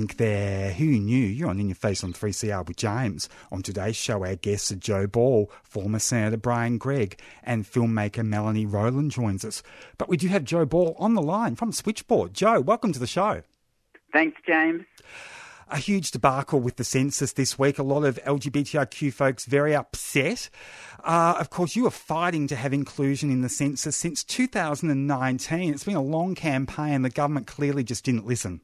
think there. Who knew? You're on In Your Face on 3CR with James. On today's show, our guests are Joe Ball, former Senator Brian Greig, and filmmaker Melanie Rowland joins us. But we do have Joe Ball on the line from Switchboard. Joe, welcome to the show. Thanks, James. A huge debacle with the census this week. A lot of LGBTIQ folks very upset. Of course, you are fighting to have inclusion in the census since 2019. It's been a long campaign. The government clearly just didn't listen.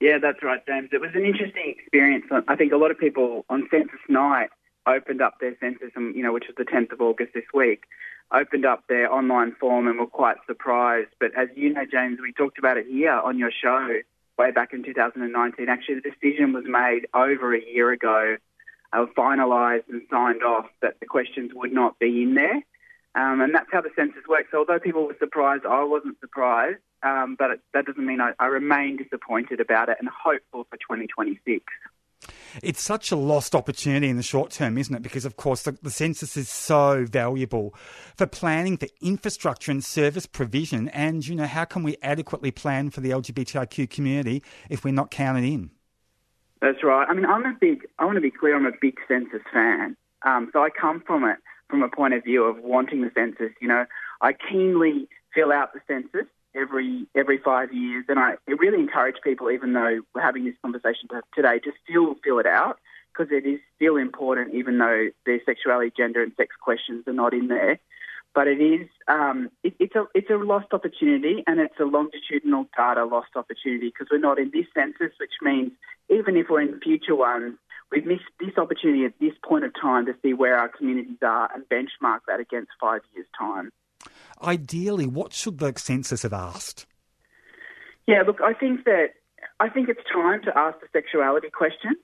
Yeah, that's right, James. It was an interesting experience. I think a lot of people on census night opened up their census, and, you know, which was the 10th of August this week, opened up their online form and were quite surprised. But as you know, James, we talked about it here on your show way back in 2019. Actually, the decision was made over a year ago, finalised and signed off that the questions would not be in there. And that's how the census works. So although people were surprised, I wasn't surprised. But that doesn't mean I remain disappointed about it and hopeful for 2026. It's such a lost opportunity in the short term, isn't it? Because, of course, the census is so valuable for planning for infrastructure and service provision. And, you know, how can we adequately plan for the LGBTIQ community if we're not counted in? That's right. I mean, I want to be clear, I'm a big census fan. So I come from it from a point of view of wanting the census. You know, I keenly fill out the census every 5 years, and I really encourage people, even though we're having this conversation today, to still fill it out, because it is still important, even though their sexuality, gender and sex questions are not in there. But it is it's a lost opportunity, and it's a longitudinal data lost opportunity, because we're not in this census, which means even if we're in future ones, we've missed this opportunity at this point of time to see where our communities are and benchmark that against 5 years' time. Ideally, what should the census have asked? Yeah, look, I think it's time to ask the sexuality question,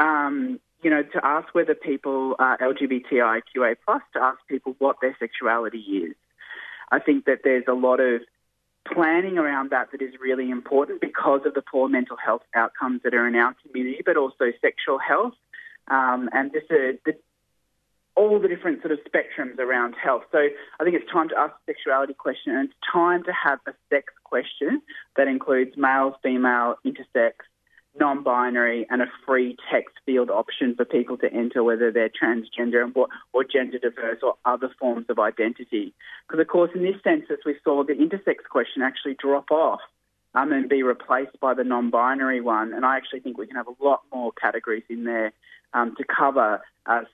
you know, to ask whether people are LGBTIQA+, to ask people what their sexuality is. I think that there's a lot of planning around that is really important because of the poor mental health outcomes that are in our community, but also sexual health, and this is all the different sort of spectrums around health. So I think it's time to ask the sexuality question, and it's time to have a sex question that includes male, female, intersex, non-binary, and a free text field option for people to enter whether they're transgender and or gender diverse or other forms of identity. Because, of course, in this census, we saw the intersex question actually drop off and be replaced by the non-binary one. And I actually think we can have a lot more categories in there to cover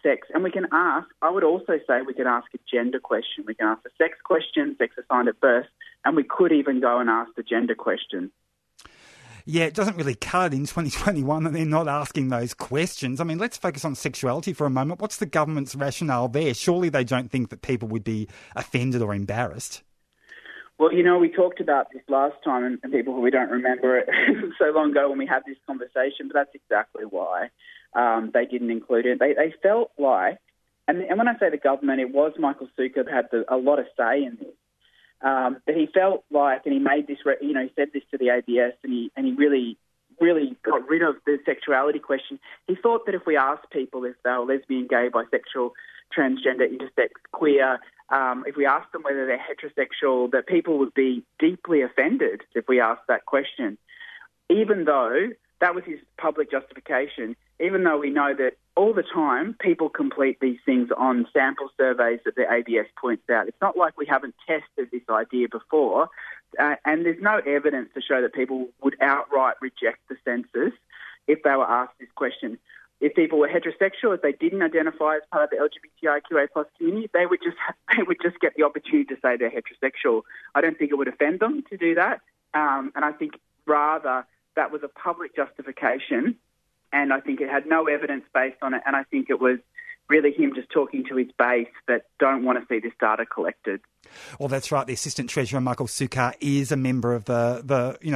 sex. And we can ask, I would also say we can ask a gender question. We can ask a sex question, sex assigned at birth, and we could even go and ask the gender question. Yeah, it doesn't really cut in 2021 that they're not asking those questions. I mean, let's focus on sexuality for a moment. What's the government's rationale there? Surely they don't think that people would be offended or embarrassed. Well, you know, we talked about this last time, and people who we don't remember it so long ago when we had this conversation, but that's exactly why they didn't include it. They felt like, and when I say the government, it was Michael Sukkar that had a lot of say in this, but he felt like, and he made this, you know, he said this to the ABS, and he really, really got rid of the sexuality question. He thought that if we asked people if they were lesbian, gay, bisexual, transgender, intersex, queer, if we asked them whether they're heterosexual, that people would be deeply offended if we asked that question. Even though, that was his public justification, even though we know that all the time people complete these things on sample surveys that the ABS points out. It's not like we haven't tested this idea before, and there's no evidence to show that people would outright reject the census if they were asked this question. If people were heterosexual, if they didn't identify as part of the LGBTIQA plus community, they would just get the opportunity to say they're heterosexual. I don't think it would offend them to do that. And I think rather that was a public justification, and I think it had no evidence based on it, and I think it was really him just talking to his base that don't want to see this data collected. Well, that's right. The Assistant Treasurer, Michael Sukkar, is a member of the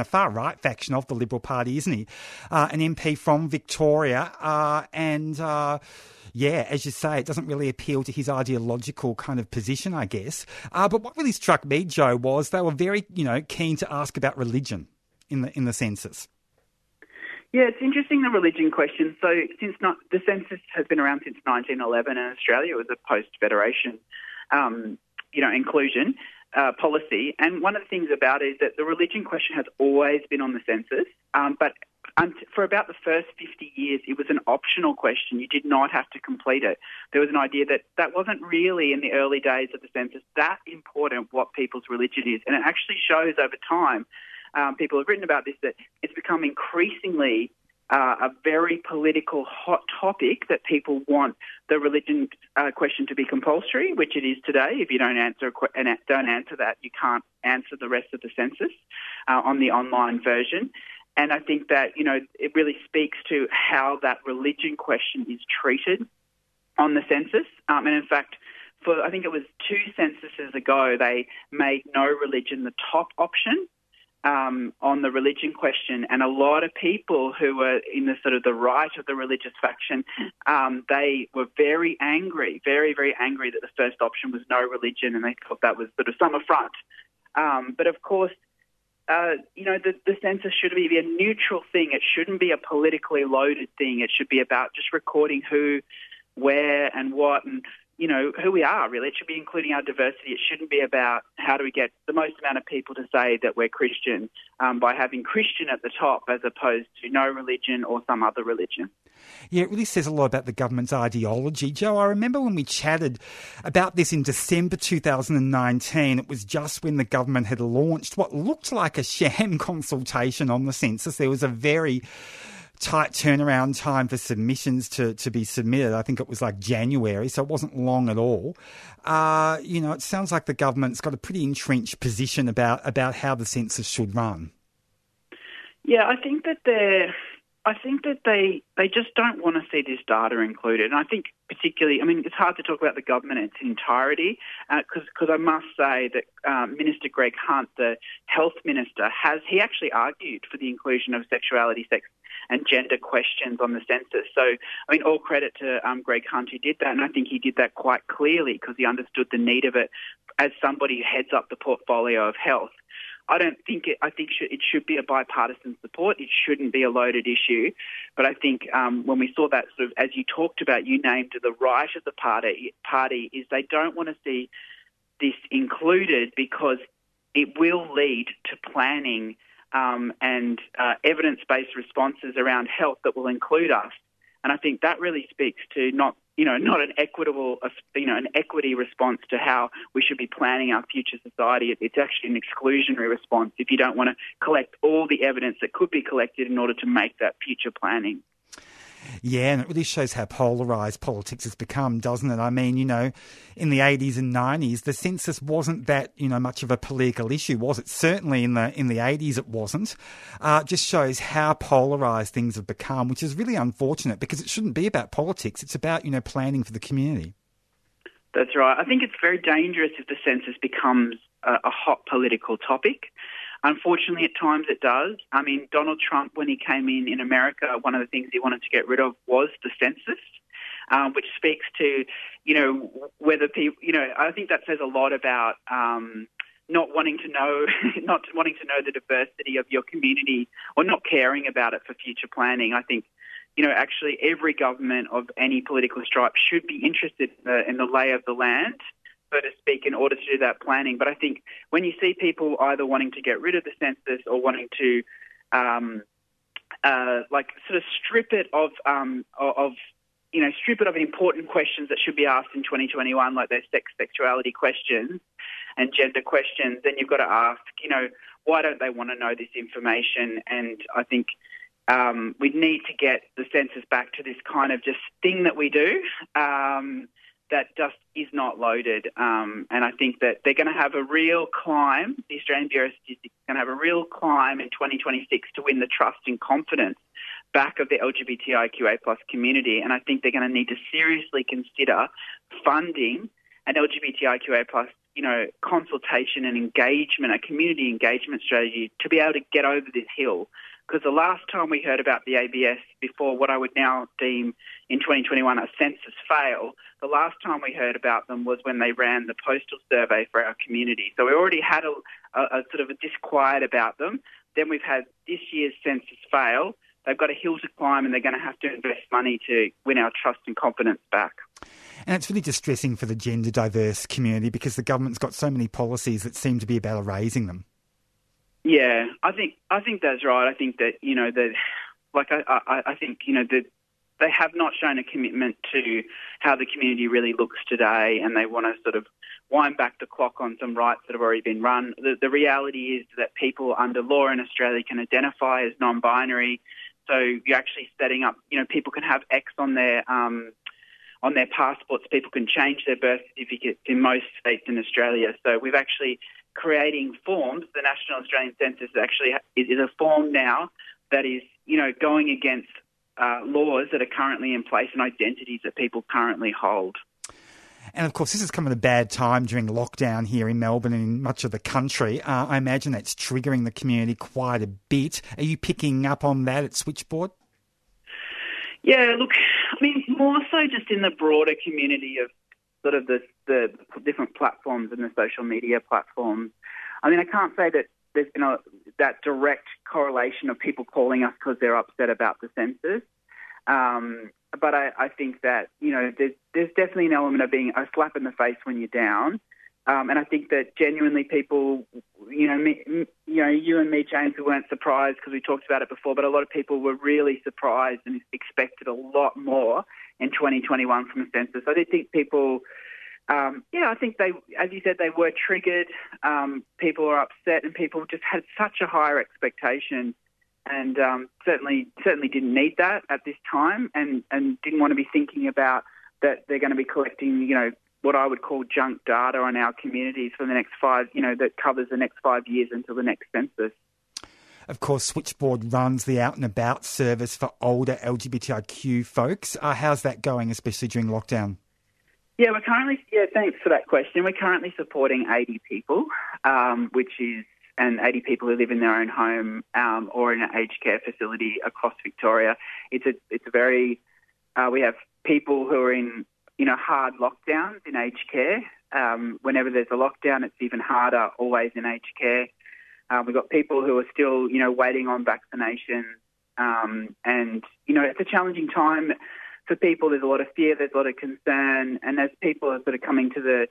far-right faction of the Liberal Party, isn't he? An MP from Victoria. Yeah, as you say, it doesn't really appeal to his ideological kind of position, I guess. But what really struck me, Joe, was they were very, keen to ask about religion in the census. Yeah, it's interesting, the religion question. So the census has been around since 1911 in Australia. It was a post-Federation, inclusion policy. And one of the things about it is that the religion question has always been on the census, but For about the first 50 years, it was an optional question. You did not have to complete it. There was an idea that that wasn't really, in the early days of the census, that important what people's religion is. And it actually shows over time, people have written about this, that it's become increasingly a very political hot topic that people want the religion question to be compulsory, which it is today. If you don't answer that, you can't answer the rest of the census on the online version. And I think that, you know, it really speaks to how that religion question is treated on the census. And in fact, for I think it was 2 censuses ago, they made no religion the top option on the religion question, and a lot of people who were in the sort of the right of the religious faction, they were very angry, very, very angry that the first option was no religion, and they thought that was sort of some affront. But of course, you know, the census should be a neutral thing. It shouldn't be a politically loaded thing. It should be about just recording who, where, and what, and you know, who we are, really. It should be including our diversity. It shouldn't be about how do we get the most amount of people to say that we're Christian by having Christian at the top as opposed to no religion or some other religion. Yeah, it really says a lot about the government's ideology. Joe, I remember when we chatted about this in December 2019, it was just when the government had launched what looked like a sham consultation on the census. There was a very tight turnaround time for submissions to be submitted. I think it was like January, so it wasn't long at all. You know, it sounds like the government's got a pretty entrenched position about how the census should run. Yeah, I think that they just don't want to see this data included. And I think particularly, I mean, it's hard to talk about the government in its entirety because I must say that Minister Greg Hunt, the health minister, he actually argued for the inclusion of sexuality, sex and gender questions on the census. So, I mean, all credit to Greg Hunt who did that, and I think he did that quite clearly because he understood the need of it as somebody who heads up the portfolio of health. I think it should be a bipartisan support. It shouldn't be a loaded issue. But I think when we saw that sort of, as you talked about, you named the right of the party is they don't want to see this included because it will lead to planning and evidence-based responses around health that will include us. And I think that really speaks to not an equity response to how we should be planning our future society. It's actually an exclusionary response if you don't want to collect all the evidence that could be collected in order to make that future planning. Yeah, and it really shows how polarised politics has become, doesn't it? I mean, you know, in the 80s and 90s, the census wasn't that, you know, much of a political issue, was it? Certainly in the 80s it wasn't. It just shows how polarised things have become, which is really unfortunate because it shouldn't be about politics. It's about, you know, planning for the community. That's right. I think it's very dangerous if the census becomes a hot political topic. Unfortunately, at times it does. I mean, Donald Trump, when he came in America, one of the things he wanted to get rid of was the census, which speaks to, you know, whether people, you know, I think that says a lot about not wanting to know the diversity of your community or not caring about it for future planning. I think, you know, actually every government of any political stripe should be interested in the lay of the land, so to speak, in order to do that planning. But I think when you see people either wanting to get rid of the census or wanting to, strip it of important questions that should be asked in 2021, like their sexuality questions and gender questions, then you've got to ask, you know, why don't they want to know this information? And I think we need to get the census back to this kind of just thing that we do. That just is not loaded. And I think that they're going to have a real climb, the Australian Bureau of Statistics is going to have a real climb in 2026 to win the trust and confidence back of the LGBTIQA plus community. And I think they're going to need to seriously consider funding an LGBTIQA plus, you know, consultation and engagement, a community engagement strategy to be able to get over this hill. Because the last time we heard about the ABS before what I would now deem in 2021 a census fail, the last time we heard about them was when they ran the postal survey for our community. So we already had a sort of a disquiet about them. Then we've had this year's census fail. They've got a hill to climb and they're going to have to invest money to win our trust and confidence back. And it's really distressing for the gender diverse community because the government's got so many policies that seem to be about erasing them. Yeah, I think that's right. I think that, you know, that like I think, you know, that they have not shown a commitment to how the community really looks today, and they want to sort of wind back the clock on some rights that have already been run. The reality is that people under law in Australia can identify as non-binary, so you're actually setting up, you know, people can have X on their passports, people can change their birth certificates in most states in Australia. So we've actually creating forms, the National Australian Census actually is a form now that is, you know, going against laws that are currently in place and identities that people currently hold. And, of course, this has come at a bad time during lockdown here in Melbourne and in much of the country. I imagine that's triggering the community quite a bit. Are you picking up on that at Switchboard? Yeah, look, I mean, more so just in the broader community of sort of the different platforms and the social media platforms. I mean, I can't say that there's been that direct correlation of people calling us because they're upset about the census. But I think that, you know, there's definitely an element of being a slap in the face when you're down. And I think that genuinely people, you and me, James, we weren't surprised because we talked about it before, but a lot of people were really surprised and expected a lot more in 2021 from the census. I did think people, I think they, as you said, they were triggered. People are upset and people just had such a higher expectation and certainly didn't need that at this time and didn't want to be thinking about that they're going to be collecting, you know, what I would call junk data on our communities for the next five, you know, that covers the next 5 years until the next census. Of course, Switchboard runs the Out and About service for older LGBTIQ folks. How's that going, especially during lockdown? Yeah, we're currently, thanks for that question. We're currently supporting 80 people, which is, and 80 people who live in their own home or in an aged care facility across Victoria. It's a very, we have people who are in, you know, hard lockdowns in aged care. Whenever there's a lockdown, it's even harder, always in aged care. We've got people who are still, you know, waiting on vaccination. And, you know, it's a challenging time for people. There's a lot of fear, there's a lot of concern. And as people are sort of coming to the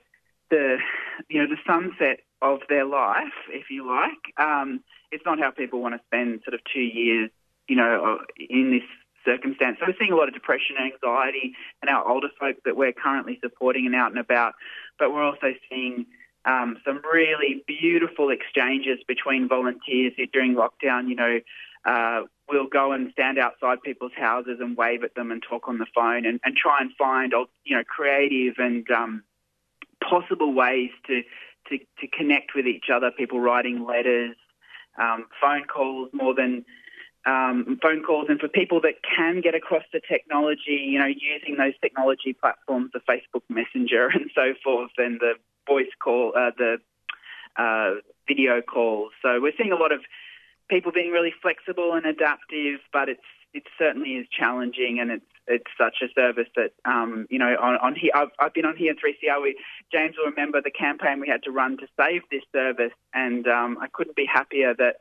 sunset of their life, if you like, it's not how people want to spend sort of 2 years, you know, in this circumstance. So we're seeing a lot of depression and anxiety in our older folk that we're currently supporting and Out and About, but we're also seeing some really beautiful exchanges between volunteers who during lockdown, you know, we'll go and stand outside people's houses and wave at them and talk on the phone and try and find, you know, creative and possible ways to connect with each other, people writing letters, phone calls, and for people that can get across the technology, you know, using those technology platforms, the Facebook Messenger and so forth, and the voice call, the video calls. So we're seeing a lot of people being really flexible and adaptive, but it certainly is challenging, and it's such a service that, you know, on here, I've been on here in 3CR. James will remember the campaign we had to run to save this service, and I couldn't be happier that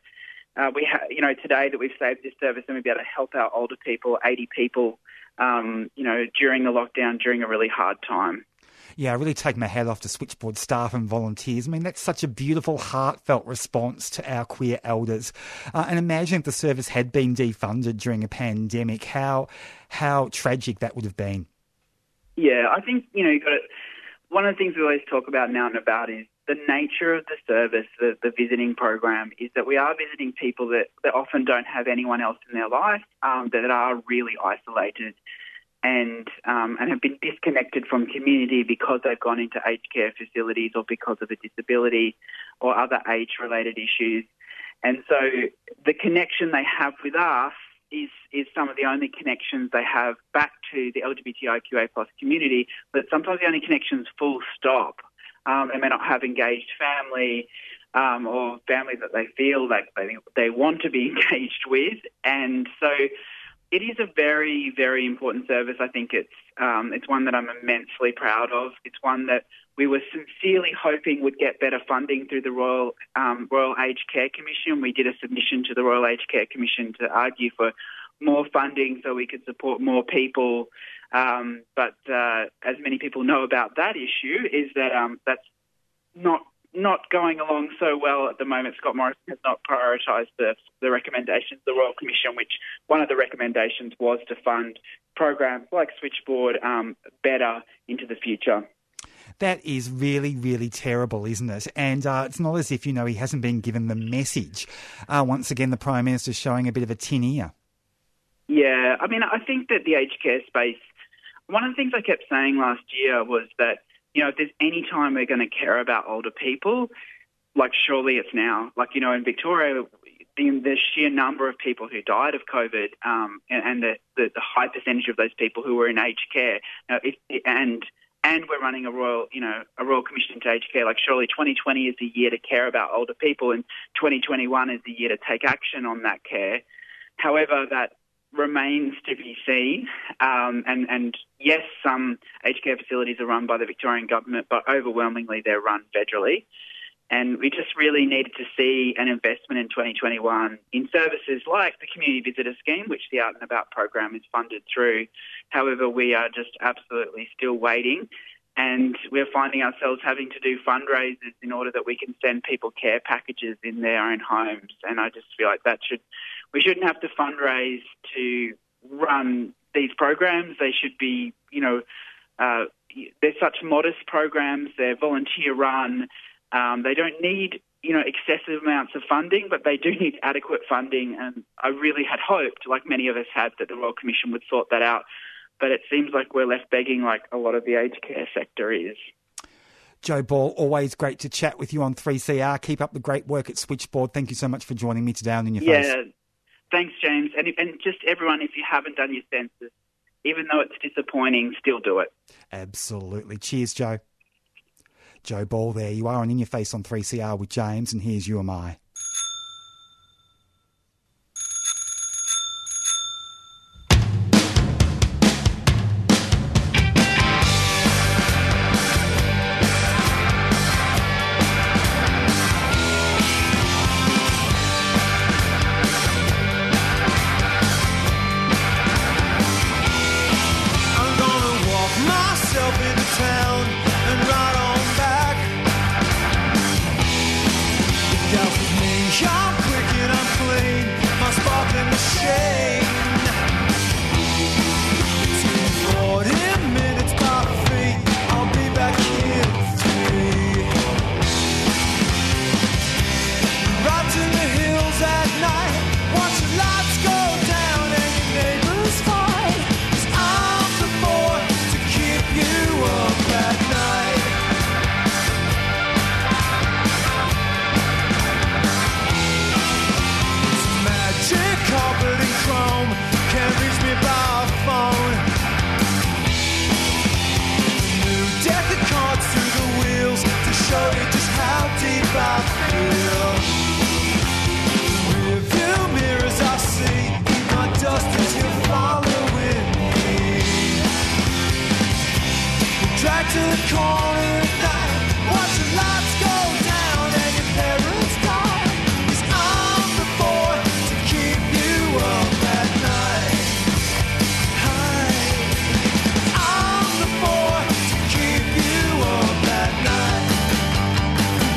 today that we've saved this service and we've been able to help our older people, 80 people, you know, during the lockdown, during a really hard time. Yeah, I really take my hat off to Switchboard staff and volunteers. I mean, that's such a beautiful, heartfelt response to our queer elders. And imagine if the service had been defunded during a pandemic, how tragic that would have been. Yeah, I think, you know, one of the things we always talk about now and about is the nature of the service, the visiting program, is that we are visiting people that often don't have anyone else in their life, that are really isolated and have been disconnected from community because they've gone into aged care facilities or because of a disability or other age-related issues. And so the connection they have with us is some of the only connections they have back to the LGBTIQA plus community, but sometimes the only connections full stop. They may not have engaged family or family that they feel like they want to be engaged with. And so it is a very, very important service. I think it's one that I'm immensely proud of. It's one that we were sincerely hoping would get better funding through the Royal Aged Care Commission. We did a submission to the Royal Aged Care Commission to argue for more funding so we could support more people. But as many people know about that issue, is that that's not not going along so well at the moment. Scott Morrison has not prioritised the recommendations of the Royal Commission, which one of the recommendations was to fund programs like Switchboard better into the future. That is really, really terrible, isn't it? And it's not as if, you know, he hasn't been given the message. Once again, the Prime Minister's showing a bit of a tin ear. Yeah, I mean, I think that the aged care space, one of the things I kept saying last year was that, you know, if there's any time we're going to care about older people, like, surely it's now. Like, you know, in Victoria, the sheer number of people who died of COVID and the high percentage of those people who were in aged care, you know, and we're running a royal commission into aged care. Like, surely 2020 is the year to care about older people, and 2021 is the year to take action on that care. However, that remains to be seen. And yes, some aged care facilities are run by the Victorian government, but overwhelmingly they're run federally. And we just really needed to see an investment in 2021 in services like the Community Visitor Scheme, which the Out and About program is funded through. However, we are just absolutely still waiting, and we're finding ourselves having to do fundraisers in order that we can send people care packages in their own homes. And I just feel like we shouldn't have to fundraise to run these programs. They should be, you know, they're such modest programs. They're volunteer run. They don't need, you know, excessive amounts of funding, but they do need adequate funding. And I really had hoped, like many of us had, that the Royal Commission would sort that out. But it seems like we're left begging like a lot of the aged care sector is. Joe Ball, always great to chat with you on 3CR. Keep up the great work at Switchboard. Thank you so much for joining me today on In Your Face. Yeah, thanks, James. And just everyone, if you haven't done your census, even though it's disappointing, still do it. Absolutely. Cheers, Joe. Joe Ball there. You are on In Your Face on 3CR with James, and here's You Am I.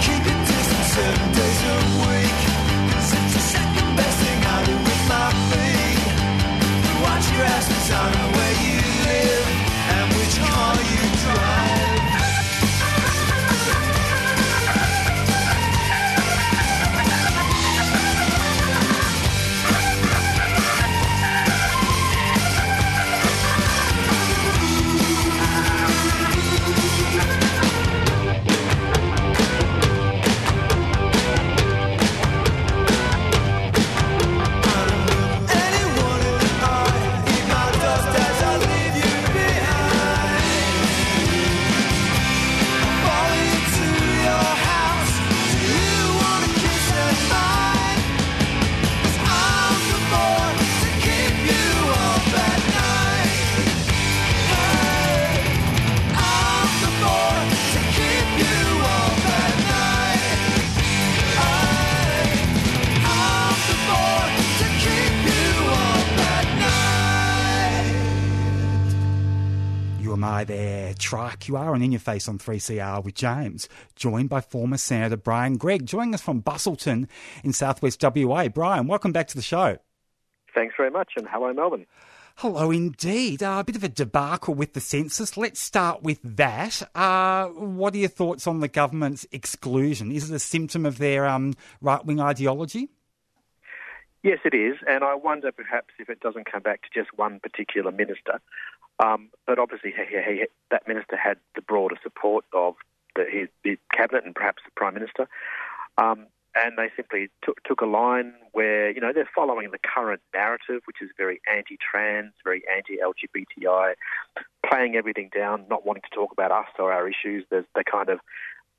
Keep it distant. by their TriQR and In Your Face on 3CR with James, joined by former Senator Brian Greig, joining us from Busselton in southwest WA. Brian, welcome back to the show. Thanks very much, and hello, Melbourne. Hello indeed. A bit of a debacle with the census. Let's start with that. What are your thoughts on the government's exclusion? Is it a symptom of their right-wing ideology? Yes, it is, and I wonder perhaps if it doesn't come back to just one particular minister. But obviously that minister had the broader support of his cabinet and perhaps the Prime Minister, and they simply took a line where, you know, they're following the current narrative, which is very anti-trans, very anti-LGBTI, playing everything down, not wanting to talk about us or our issues. They're kind of,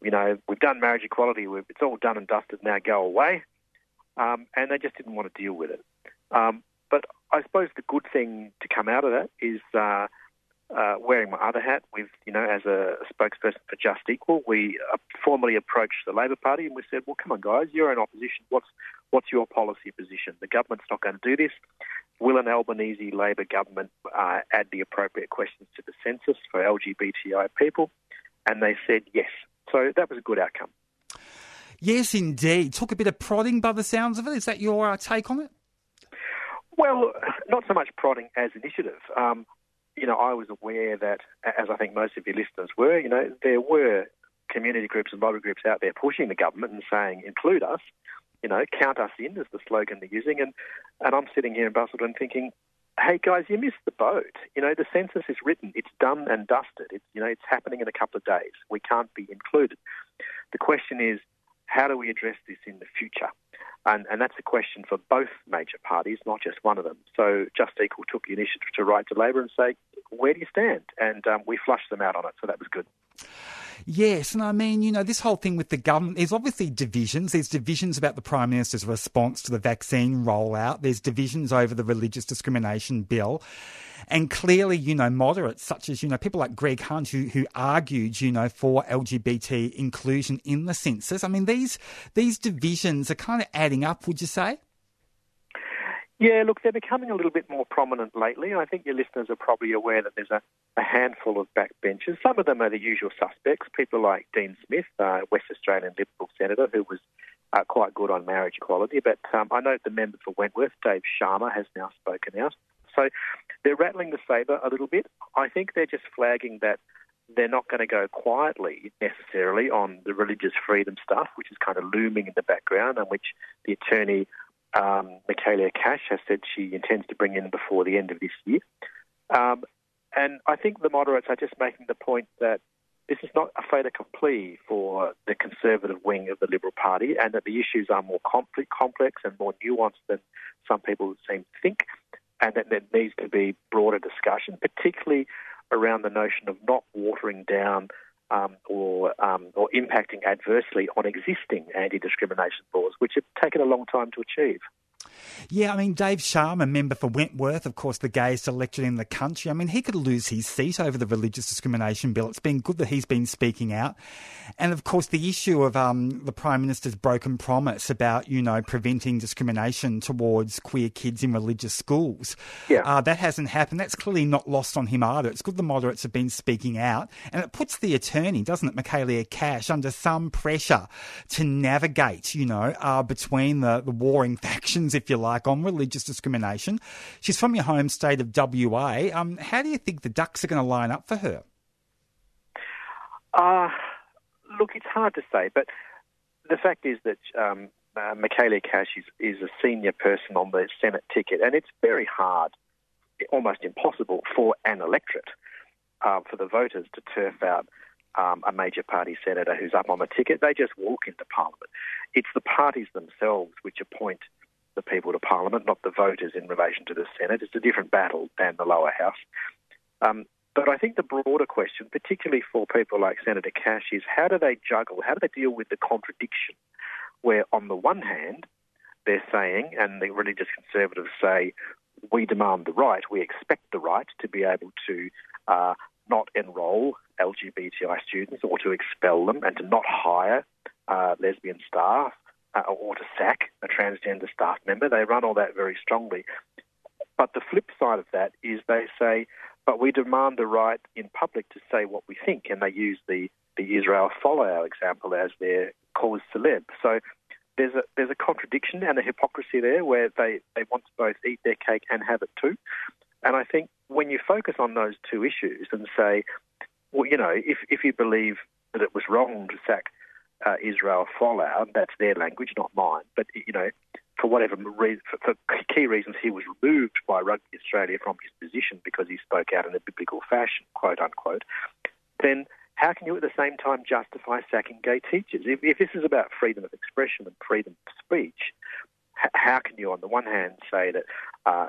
you know, we've done marriage equality, it's all done and dusted, now go away. And they just didn't want to deal with it. But I suppose the good thing to come out of that is wearing my other hat. We've, you know, as a spokesperson for Just Equal, we formally approached the Labor Party and we said, well, come on, guys, you're in opposition. What's your policy position? The government's not going to do this. Will an Albanese Labor government add the appropriate questions to the census for LGBTI people? And they said yes. So that was a good outcome. Yes, indeed. Took a bit of prodding by the sounds of it. Is that your take on it? Well, not so much prodding as initiative. You know, I was aware that, as I think most of your listeners were, you know, there were community groups and lobby groups out there pushing the government and saying, include us, you know, count us in is the slogan they're using. And I'm sitting here in Busselton thinking, hey, guys, you missed the boat. You know, the census is written. It's done and dusted. It's, you know, it's happening in a couple of days. We can't be included. The question is, how do we address this in the future? And that's a question for both major parties, not just one of them. So Just Equal took the initiative to write to Labor and say, where do you stand? And we flushed them out on it, so that was good. Yes, and I mean, you know, this whole thing with the government, there's obviously divisions. There's divisions about the Prime Minister's response to the vaccine rollout. There's divisions over the religious discrimination bill. And clearly, you know, moderates such as, you know, people like Greg Hunt who argued, you know, for LGBT inclusion in the census. I mean, these divisions are kind of adding up, would you say? Yeah, look, they're becoming a little bit more prominent lately. I think your listeners are probably aware that there's a handful of backbenchers. Some of them are the usual suspects, people like Dean Smith, West Australian Liberal Senator, who was quite good on marriage equality. But I know the member for Wentworth, Dave Sharma, has now spoken out. So they're rattling the sabre a little bit. I think they're just flagging that they're not going to go quietly necessarily on the religious freedom stuff, which is kind of looming in the background and which the attorney Michaelia Cash has said she intends to bring in before the end of this year. And I think the moderates are just making the point that this is not a fait accompli for the conservative wing of the Liberal Party and that the issues are more complex and more nuanced than some people seem to think, and that there needs to be broader discussion, particularly around the notion of not watering down or impacting adversely on existing anti-discrimination laws, which have taken a long time to achieve. Yeah, I mean, Dave Sharma, member for Wentworth, of course, the gayest elected in the country. I mean, he could lose his seat over the religious discrimination bill. It's been good that he's been speaking out. And, of course, the issue of the Prime Minister's broken promise about, you know, preventing discrimination towards queer kids in religious schools. Yeah. That hasn't happened. That's clearly not lost on him either. It's good the moderates have been speaking out. And it puts the attorney, doesn't it, Michaelia Cash, under some pressure to navigate, you know, between the warring factions, if you like, on religious discrimination. She's from your home state of WA. How do you think the ducks are going to line up for her? Look, it's hard to say, but the fact is that Michaelia Cash is a senior person on the Senate ticket, and it's very hard, almost impossible, for an electorate, for the voters to turf out a major party senator who's up on the ticket. They just walk into Parliament. It's the parties themselves which appoint the people to Parliament, not the voters in relation to the Senate. It's a different battle than the lower house. But I think the broader question, particularly for people like Senator Cash, is how do they juggle, how do they deal with the contradiction where on the one hand they're saying, and the religious conservatives say, we demand the right, we expect the right to be able to not enrol LGBTI students or to expel them and to not hire lesbian staff, or to sack a transgender staff member. They run all that very strongly. But the flip side of that is they say, But we demand the right in public to say what we think, and they use the Israel Folau example as their cause célèbre. So there's a contradiction and a hypocrisy there where they want to both eat their cake and have it too. And I think when you focus on those two issues and say, well, you know, if you believe that it was wrong to sack Israel Folau, that's their language, not mine. But, you know, for whatever reason, for key reasons, he was removed by Rugby Australia from his position because he spoke out in a biblical fashion, quote unquote, then how can you at the same time justify sacking gay teachers? If this is about freedom of expression and freedom of speech, how can you on the one hand say that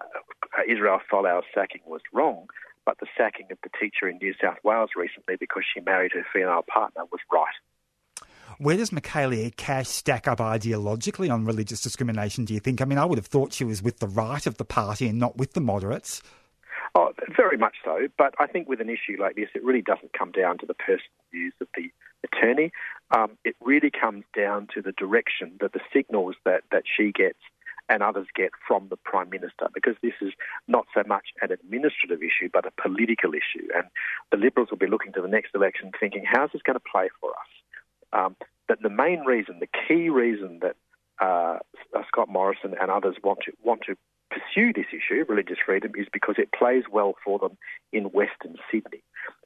Israel Folau's sacking was wrong, but the sacking of the teacher in New South Wales recently because she married her female partner was right? Where does Michaelia Cash stack up ideologically on religious discrimination, do you think? I mean, I would have thought she was with the right of the party and not with the moderates. Oh, very much so. But I think with an issue like this, it really doesn't come down to the personal views of the attorney. It really comes down to the direction that the signals that she gets and others get from the Prime Minister, because this is not so much an administrative issue but a political issue. And the Liberals will be looking to the next election thinking, how's this going to play for us? That the main reason, the key reason that Scott Morrison and others want to pursue this issue, religious freedom, is because it plays well for them in Western Sydney,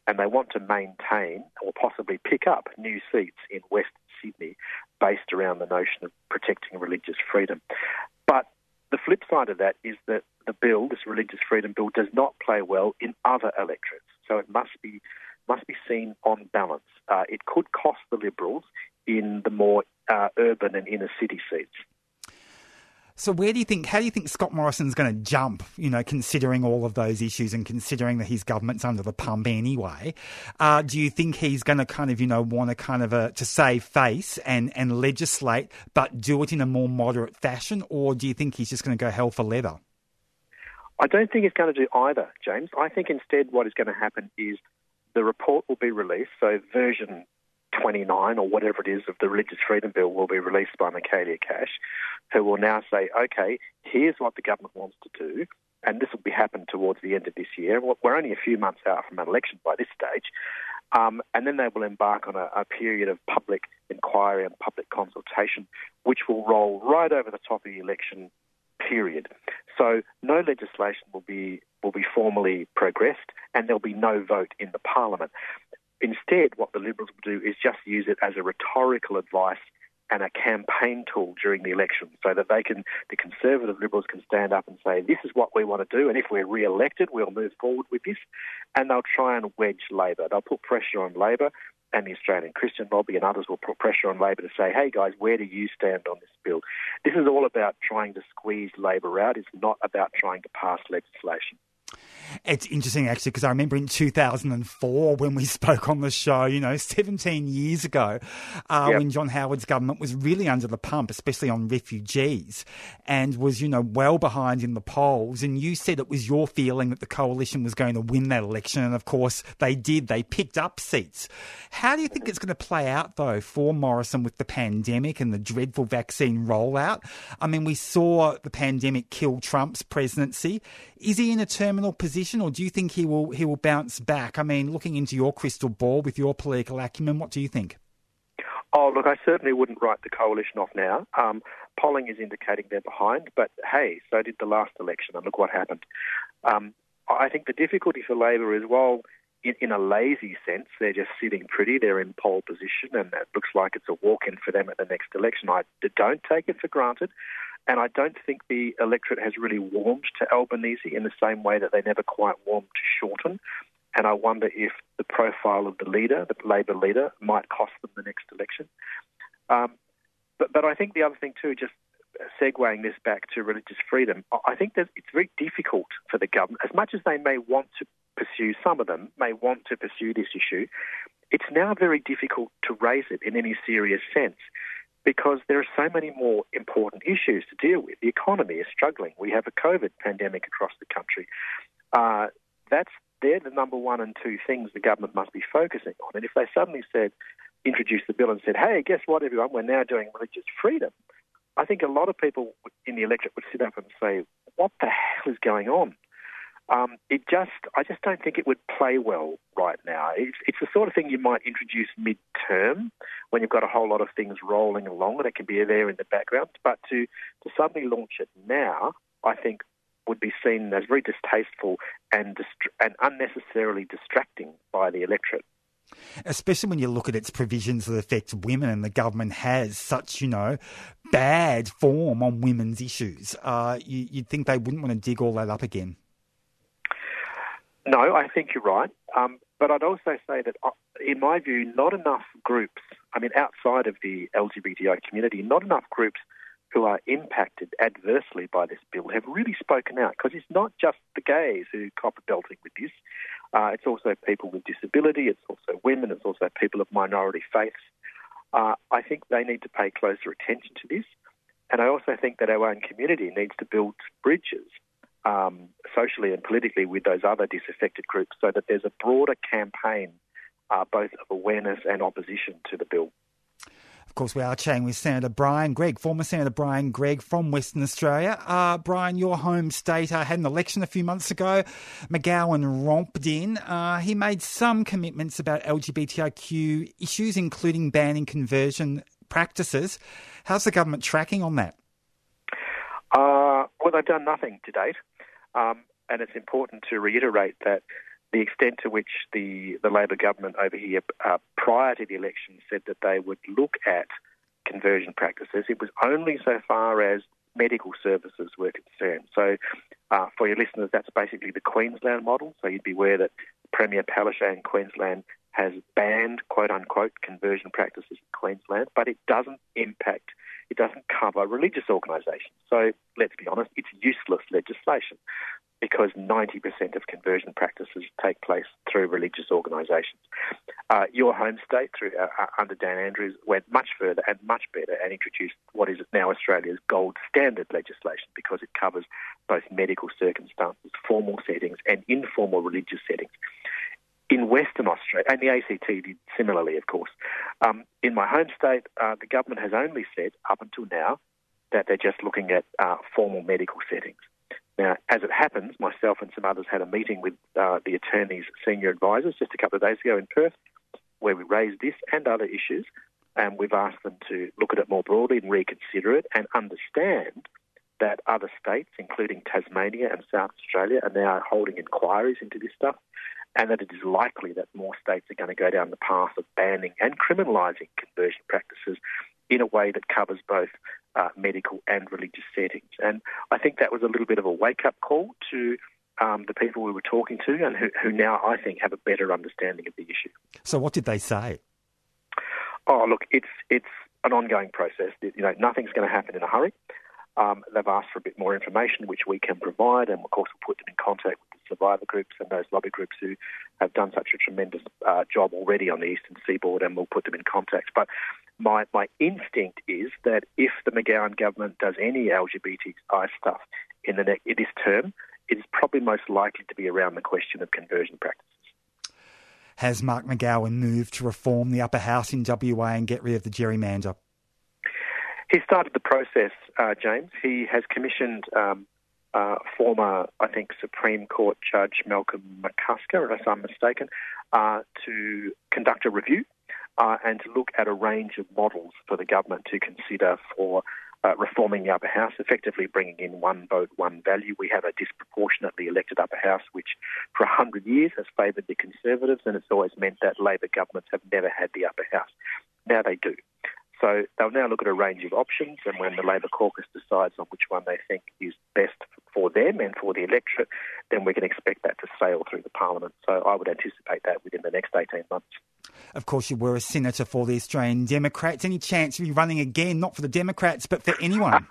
and they want to maintain or possibly pick up new seats in Western Sydney based around the notion of protecting religious freedom. But the flip side of that is that the bill, this religious freedom bill, does not play well in other electorates, so it must be seen on balance. It could cost the Liberals in the more urban and inner city seats. So how do you think Scott Morrison's going to jump, you know, considering all of those issues and considering that his government's under the pump anyway? Do you think he's going to kind of, you know, want to kind of to save face and legislate but do it in a more moderate fashion, or do you think he's just going to go hell for leather? I don't think he's going to do either, James. I think instead what is going to happen is the report will be released, so version 29 or whatever it is of the Religious Freedom Bill will be released by Michaelia Cash, who will now say, OK, here's what the government wants to do, and this will be happened towards the end of this year. We're only a few months out from an election by this stage. And then they will embark on a period of public inquiry and public consultation, which will roll right over the top of the election period. So no legislation will be formally progressed, and there'll be no vote in the parliament. Instead, what the Liberals will do is just use it as a rhetorical advice and a campaign tool during the election, so that the Conservative Liberals can stand up and say, this is what we want to do, and if we're re-elected, we'll move forward with this. And they'll try and wedge Labor. They'll put pressure on Labor, and the Australian Christian lobby and others will put pressure on Labor to say, hey guys, where do you stand on this bill? This is all about trying to squeeze Labor out. It's not about trying to pass legislation. It's interesting, actually, because I remember in 2004 when we spoke on the show, you know, 17 years ago, when John Howard's government was really under the pump, especially on refugees, and was, you know, well behind in the polls. And you said it was your feeling that the Coalition was going to win that election. And, of course, they did. They picked up seats. How do you think it's going to play out, though, for Morrison with the pandemic and the dreadful vaccine rollout? I mean, we saw the pandemic kill Trump's presidency. Is he in a terminal position, or do you think he will bounce back? I mean, looking into your crystal ball with your political acumen, what do you think? Oh, look, I certainly wouldn't write the Coalition off now. Polling is indicating they're behind, but hey, so did the last election, and look what happened. I think the difficulty for Labor is, well, in a lazy sense, they're just sitting pretty. They're in pole position, and it looks like it's a walk-in for them at the next election. I don't take it for granted. And I don't think the electorate has really warmed to Albanese in the same way that they never quite warmed to Shorten. And I wonder if the profile of the leader, the Labor leader, might cost them the next election. But I think the other thing too, just segueing this back to religious freedom, I think that it's very difficult for the government, as much as they may want to pursue, some of them may want to pursue this issue, it's now very difficult to raise it in any serious sense, because there are so many more important issues to deal with. The economy is struggling. We have a COVID pandemic across the country. They're the number one and two things the government must be focusing on. And if they suddenly introduced the bill and said, hey, guess what, everyone, we're now doing religious freedom, I think a lot of people in the electorate would sit up and say, what the hell is going on? I just don't think it would play well right now. It's the sort of thing you might introduce mid-term when you've got a whole lot of things rolling along and it can be there in the background. But to suddenly launch it now, I think would be seen as very distasteful and unnecessarily distracting by the electorate. Especially when you look at its provisions that affect women, and the government has such, bad form on women's issues. You'd think they wouldn't want to dig all that up again. No, I think you're right. But I'd also say that, in my view, not enough groups, outside of the LGBTI community, not enough groups who are impacted adversely by this bill have really spoken out, because it's not just the gays who cop a belting with this. It's also people with disability. It's also women. It's also people of minority faiths. I think they need to pay closer attention to this. And I also think that our own community needs to build bridges socially and politically with those other disaffected groups, so that there's a broader campaign both of awareness and opposition to the bill. Of course, we are chatting with Senator Brian Greig, former Senator Brian Greig from Western Australia. Brian, your home state had an election a few months ago. McGowan romped in. He made some commitments about LGBTIQ issues, including banning conversion practices. How's the government tracking on that? Well, they've done nothing to date. And it's important to reiterate that the extent to which the Labor government over here prior to the election said that they would look at conversion practices, it was only so far as medical services were concerned. So for your listeners, that's basically the Queensland model. So you'd be aware that Premier Palaszczuk in Queensland has banned, quote-unquote, conversion practices in Queensland, but it doesn't cover religious organisations. So let's be honest, it's useless legislation, because 90% of conversion practices take place through religious organisations. Your home state, under Dan Andrews, went much further and much better and introduced what is now Australia's gold standard legislation, because it covers both medical circumstances, formal settings and informal religious settings. In Western Australia, and the ACT did similarly, of course, in my home state, the government has only said up until now that they're just looking at formal medical settings. Now, as it happens, myself and some others had a meeting with the attorney's senior advisors just a couple of days ago in Perth, where we raised this and other issues, and we've asked them to look at it more broadly and reconsider it, and understand that other states, including Tasmania and South Australia, are now holding inquiries into this stuff, and that it is likely that more states are going to go down the path of banning and criminalising conversion practices in a way that covers both medical and religious settings. And I think that was a little bit of a wake-up call to the people we were talking to, and who now, I think, have a better understanding of the issue. So what did they say? Oh, look, it's an ongoing process. Nothing's going to happen in a hurry. They've asked for a bit more information, which we can provide, and of course we'll put them in contact with the survivor groups and those lobby groups who have done such a tremendous job already on the eastern seaboard, and we'll put them in contact. But my instinct is that if the McGowan government does any LGBTI stuff in this term, it's probably most likely to be around the question of conversion practices. Has Mark McGowan moved to reform the upper house in WA and get rid of the gerrymander? He started the process, James. He has commissioned former, I think, Supreme Court Judge Malcolm McCusker, unless I'm mistaken, to conduct a review and to look at a range of models for the government to consider for reforming the upper house, effectively bringing in one vote, one value. We have a disproportionately elected upper house, which for 100 years has favoured the Conservatives, and it's always meant that Labor governments have never had the upper house. Now they do. So they'll now look at a range of options, and when the Labor caucus decides on which one they think is best for them and for the electorate, then we can expect that to sail through the parliament. So I would anticipate that within the next 18 months. Of course, you were a senator for the Australian Democrats. Any chance of you running again, not for the Democrats, but for anyone?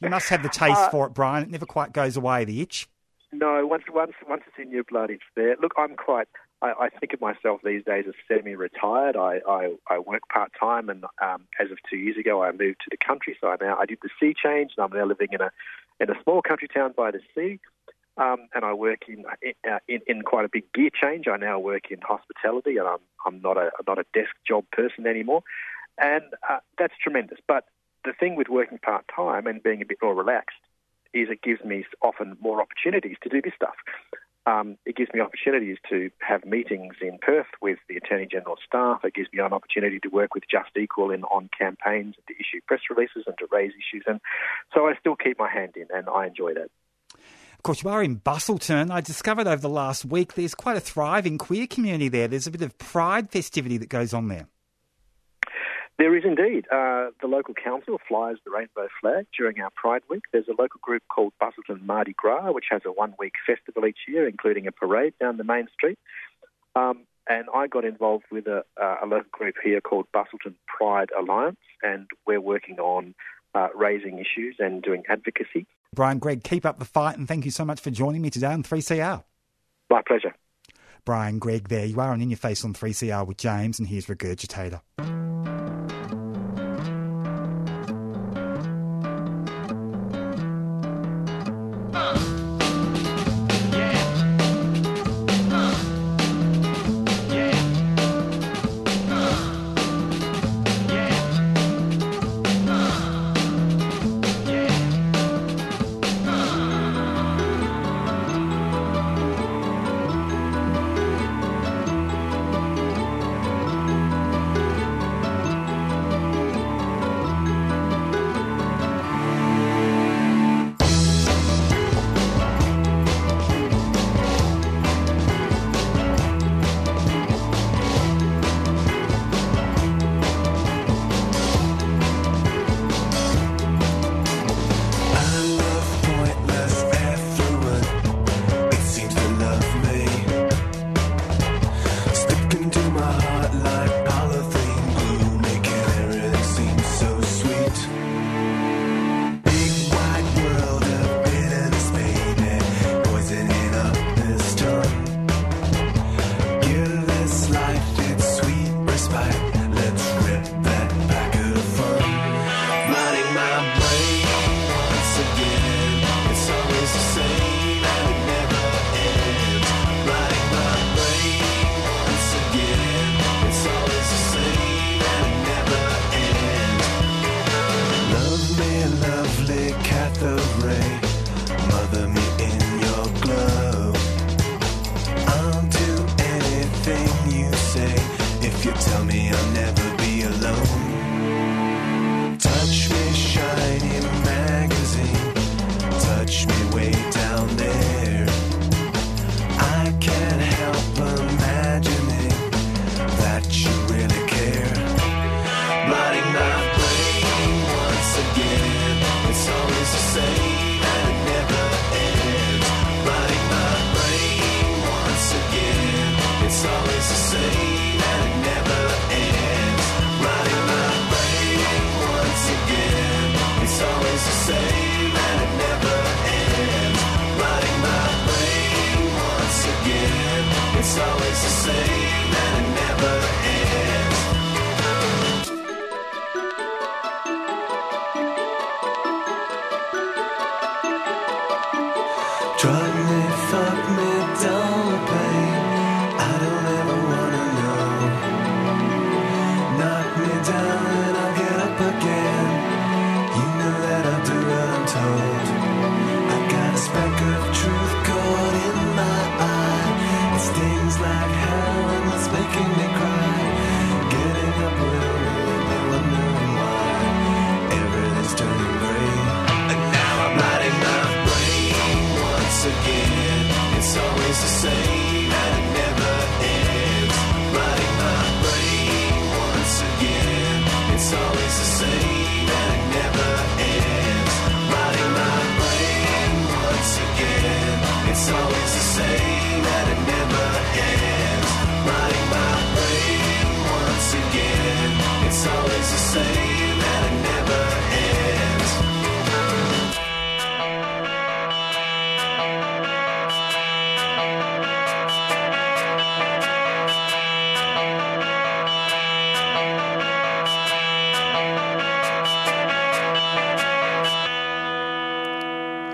You must have the taste for it, Brian. It never quite goes away, the itch. No, once it's in your blood, it's there. Look, I think of myself these days as semi-retired. I work part-time, and as of 2 years ago, I moved to the countryside. Now I did the sea change, and I'm now living in a small country town by the sea. And I work in quite a big gear change. I now work in hospitality, and I'm not a desk job person anymore, and that's tremendous. But the thing with working part-time and being a bit more relaxed is it gives me often more opportunities to do this stuff. It gives me opportunities to have meetings in Perth with the Attorney General's staff. It gives me an opportunity to work with Just Equal on campaigns, and to issue press releases and to raise issues. And so I still keep my hand in, and I enjoy that. Of course, you are in Busselton. I discovered over the last week there's quite a thriving queer community there. There's a bit of pride festivity that goes on there. There is indeed. The local council flies the rainbow flag during our Pride Week. There's a local group called Busselton Mardi Gras, which has a one-week festival each year, including a parade down the main street. And I got involved with a local group here called Busselton Pride Alliance, and we're working on raising issues and doing advocacy. Brian Greig, keep up the fight, and thank you so much for joining me today on 3CR. My pleasure. Brian Greig there. You are on In Your Face on 3CR with James, and here's Regurgitator.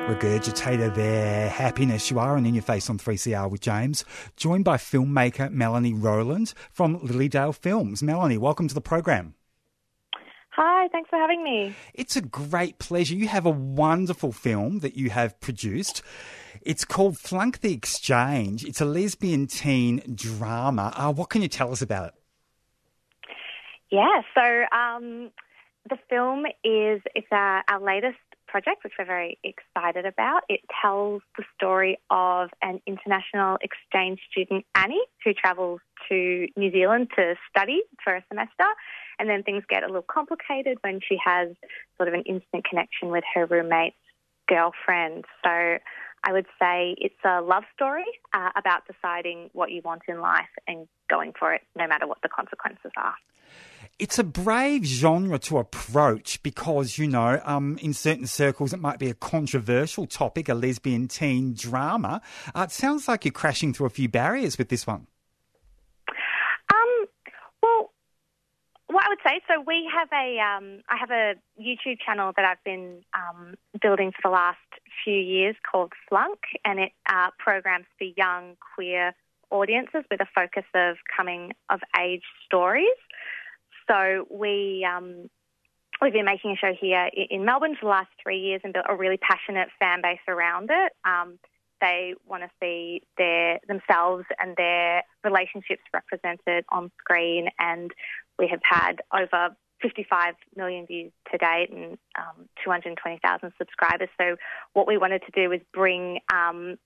Regurgitator there, happiness. You are on In Your Face on 3CR with James, joined by filmmaker Melanie Rowland from Lilydale Films. Melanie, welcome to the program. Hi, thanks for having me. It's a great pleasure. You have a wonderful film that you have produced. It's called Flunk the Exchange. It's a lesbian teen drama. What can you tell us about it? Yeah, so the film is our latest project, which we're very excited about. It tells the story of an international exchange student, Annie, who travels to New Zealand to study for a semester, and then things get a little complicated when she has sort of an instant connection with her roommate's girlfriend. So I would say it's a love story about deciding what you want in life and going for it, no matter what the consequences are. It's a brave genre to approach because, you know, in certain circles it might be a controversial topic, a lesbian teen drama. It sounds like you're crashing through a few barriers with this one. Well, I would say, so we have I have a YouTube channel that I've been building for the last few years called Flunk, and it programs for young queer audiences with a focus of coming-of-age stories. So we've been making a show here in Melbourne for the last 3 years and built a really passionate fan base around it. They want to see themselves and their relationships represented on screen, and we have had over 55 million views to date and 220,000 subscribers. So what we wanted to do was bring a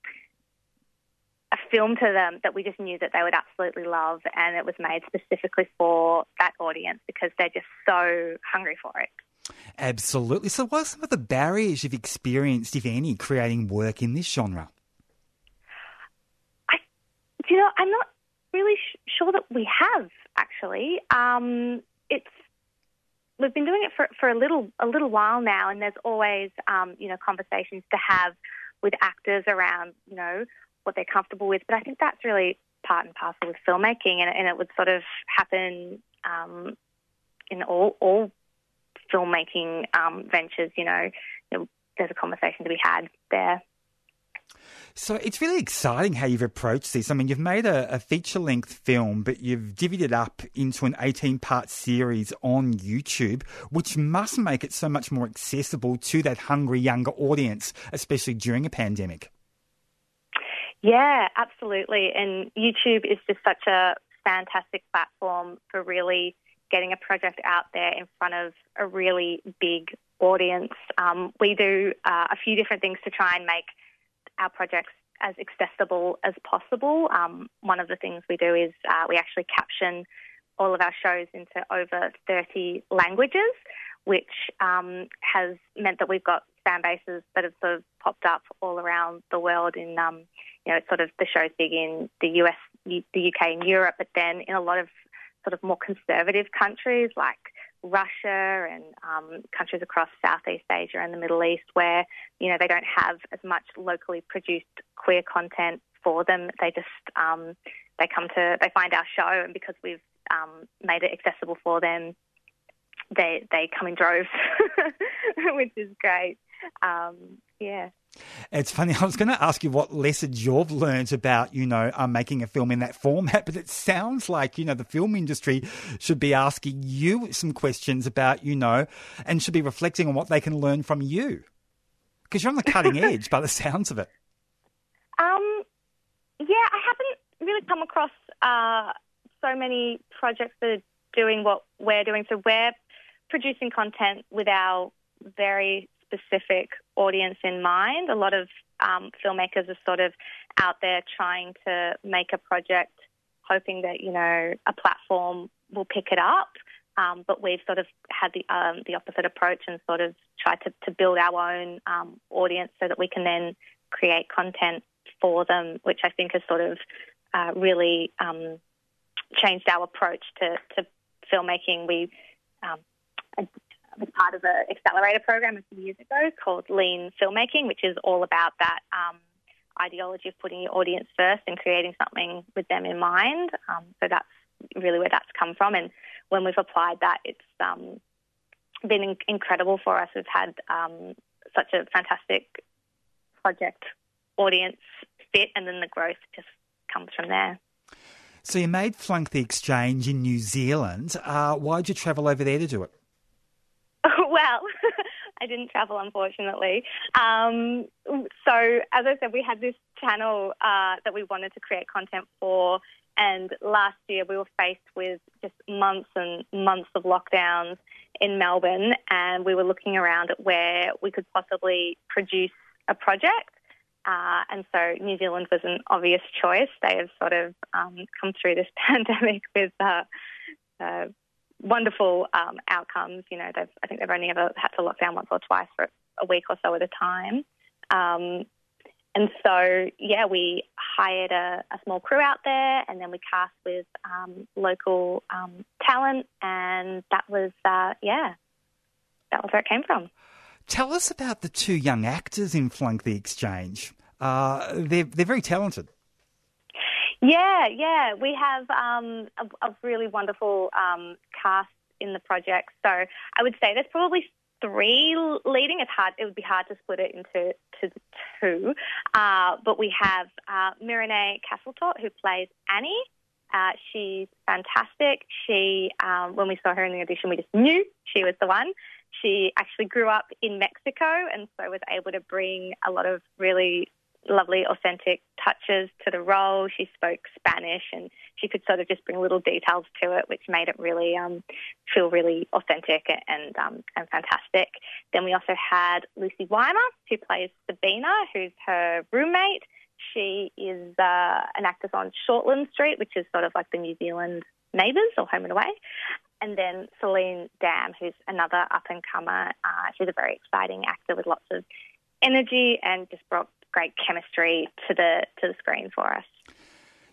film to them that we just knew that they would absolutely love, and it was made specifically for that audience because they're just so hungry for it. Absolutely. So what are some of the barriers you've experienced, if any, creating work in this genre? I'm not really sure that we have, actually. We've been doing it for a little while now, and there's always, conversations to have with actors around, what they're comfortable with. But I think that's really part and parcel with filmmaking, and it would sort of happen in all filmmaking ventures. There's a conversation to be had there. So it's really exciting how you've approached this. I mean, you've made a feature-length film, but you've divvied it up into an 18-part series on YouTube, which must make it so much more accessible to that hungry younger audience, especially during a pandemic. Yeah, absolutely. And YouTube is just such a fantastic platform for really getting a project out there in front of a really big audience. We do a few different things to try and make our projects as accessible as possible. One of the things we do is we actually caption all of our shows into over 30 languages, which has meant that we've got fan bases that have sort of popped up all around the world. In it's sort of the show's big in the US, the UK, and Europe, but then in a lot of sort of more conservative countries like Russia and countries across Southeast Asia and the Middle East, where they don't have as much locally produced queer content for them. They just they find our show, and because we've made it accessible for them, they come in droves, which is great. Yeah. It's funny, I was going to ask you what lessons you've learned about, making a film in that format, but it sounds like, the film industry should be asking you some questions about, and should be reflecting on what they can learn from you, because you're on the cutting edge by the sounds of it. Yeah, I haven't really come across so many projects that are doing what we're doing. So we're producing content with our very specific audience in mind. A lot of filmmakers are sort of out there trying to make a project, hoping that, a platform will pick it up. But we've sort of had the opposite approach and sort of tried to build our own audience so that we can then create content for them, which I think has sort of really changed our approach to filmmaking. We was part of an accelerator program a few years ago called Lean Filmmaking, which is all about that ideology of putting your audience first and creating something with them in mind. So that's really where that's come from. And when we've applied that, it's been incredible for us. We've had such a fantastic project audience fit, and then the growth just comes from there. So you made Flunk the Exchange in New Zealand. Why did you travel over there to do it? Well, I didn't travel, unfortunately. So as I said, we had this channel that we wanted to create content for, and last year we were faced with just months and months of lockdowns in Melbourne, and we were looking around at where we could possibly produce a project. And so New Zealand was an obvious choice. They have sort of come through this pandemic with wonderful outcomes. You know, I think they've only ever had to lock down once or twice for a week or so at a time. And so, yeah, we hired a small crew out there, and then we cast with local talent, and that was where it came from. Tell us about the two young actors in Flunk the Exchange. They're very talented. Yeah. We have a really wonderful cast in the project. So I would say there's probably three leading. It would be hard to split it into two. But we have Mirene Castletort, who plays Annie. She's fantastic. She, when we saw her in the audition, we just knew she was the one. She actually grew up in Mexico and so was able to bring a lot of really lovely, authentic touches to the role. She spoke Spanish and she could sort of just bring little details to it, which made it really feel really authentic and fantastic. Then we also had Lucy Weimer, who plays Sabina, who's her roommate. She is an actress on Shortland Street, which is sort of like the New Zealand Neighbours or Home and Away. And then Celine Dam, who's another up-and-comer. She's a very exciting actor with lots of energy and just brought great chemistry to the screen for us.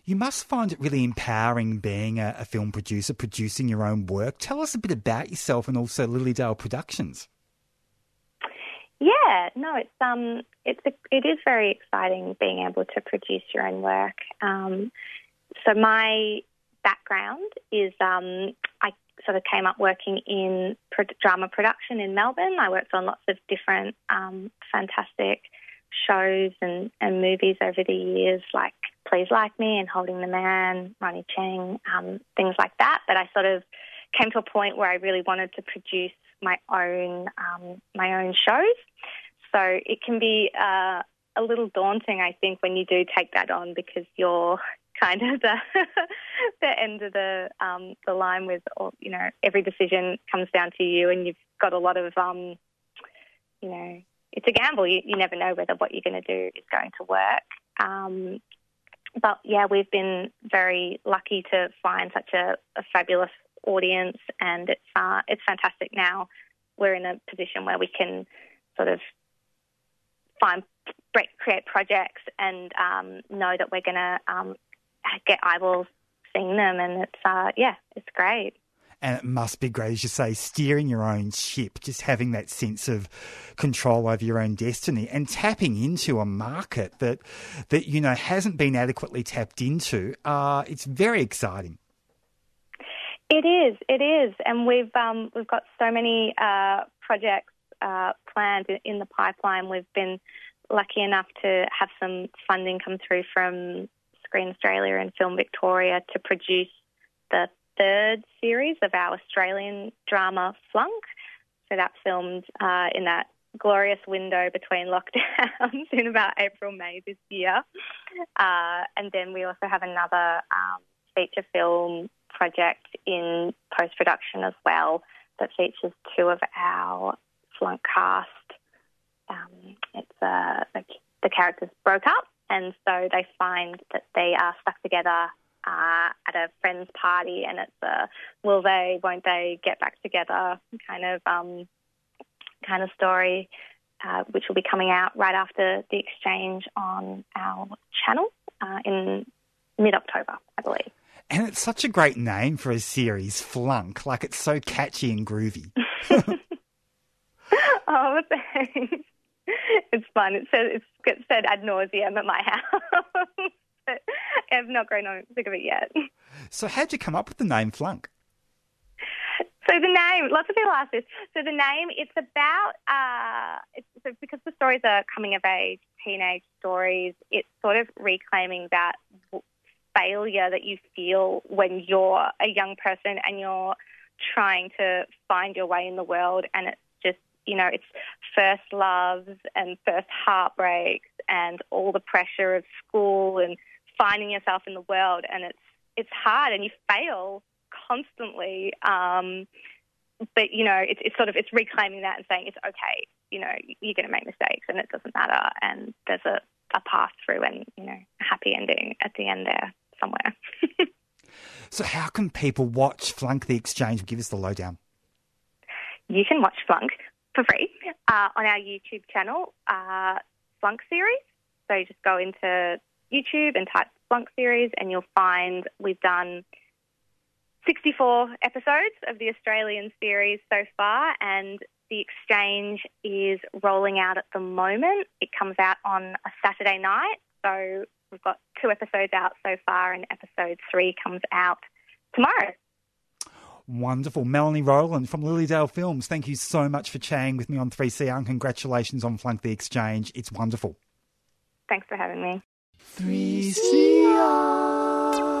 You must find it really empowering being a film producer, producing your own work. Tell us a bit about yourself and also Lilydale Productions. Yeah, no, it is very exciting being able to produce your own work. So my background is I sort of came up working in drama production in Melbourne. I worked on lots of different fantastic shows and movies over the years, like Please Like Me and Holding the Man, Ronnie Cheng, things like that. But I sort of came to a point where I really wanted to produce my own shows. So it can be a little daunting, I think, when you do take that on, because you're kind of the end of the line with, you know, every decision comes down to you, and you've got a lot of, you know, it's a gamble. You never know whether what you're going to do is going to work. But, yeah, we've been very lucky to find such a fabulous audience, and it's fantastic now. We're in a position where we can sort of create projects and know that we're going to get eyeballs seeing them, and it's great. And it must be great, as you say, steering your own ship, just having that sense of control over your own destiny and tapping into a market that you know, hasn't been adequately tapped into. It's very exciting. It is. And we've got so many projects planned in the pipeline. We've been lucky enough to have some funding come through from Screen Australia and Film Victoria to produce the third series of our Australian drama Flunk. So that filmed in that glorious window between lockdowns in about April, May this year. And then we also have another feature film project in post-production as well that features two of our Flunk cast. It's like the characters broke up, and so they find that they are stuck together at a friend's party, and it's a will they, won't they get back together kind of story, which will be coming out right after the exchange on our channel in mid-October, I believe. And it's such a great name for a series, Flunk. Like, it's so catchy and groovy. Oh, thanks. It's fun. It's said ad nauseum at my house. But I've not grown sick of it yet. So how'd you come up with the name Flunk? So the name, lots of people ask this. So the name, it's about, because the stories are coming of age, teenage stories, it's sort of reclaiming that failure that you feel when you're a young person and you're trying to find your way in the world, and it's just you know, it's first loves and first heartbreaks and all the pressure of school and finding yourself in the world, and it's hard and you fail constantly. But, you know, it's reclaiming that and saying it's okay, you know, you're going to make mistakes and it doesn't matter, and there's a path through and, you know, a happy ending at the end there somewhere. So how can people watch Flunk the Exchange? Give us the lowdown. You can watch Flunk for free on our YouTube channel, Flunk Series. So you just go into YouTube and type Flunk Series and you'll find we've done 64 episodes of the Australian series so far, and the Exchange is rolling out at the moment. It comes out on a Saturday night, so we've got 2 episodes out so far, and episode 3 comes out tomorrow. Wonderful. Melanie Rowland from Lilydale Films, thank you so much for chatting with me on 3CR, and congratulations on Flunk the Exchange. It's wonderful. Thanks for having me. 3CR.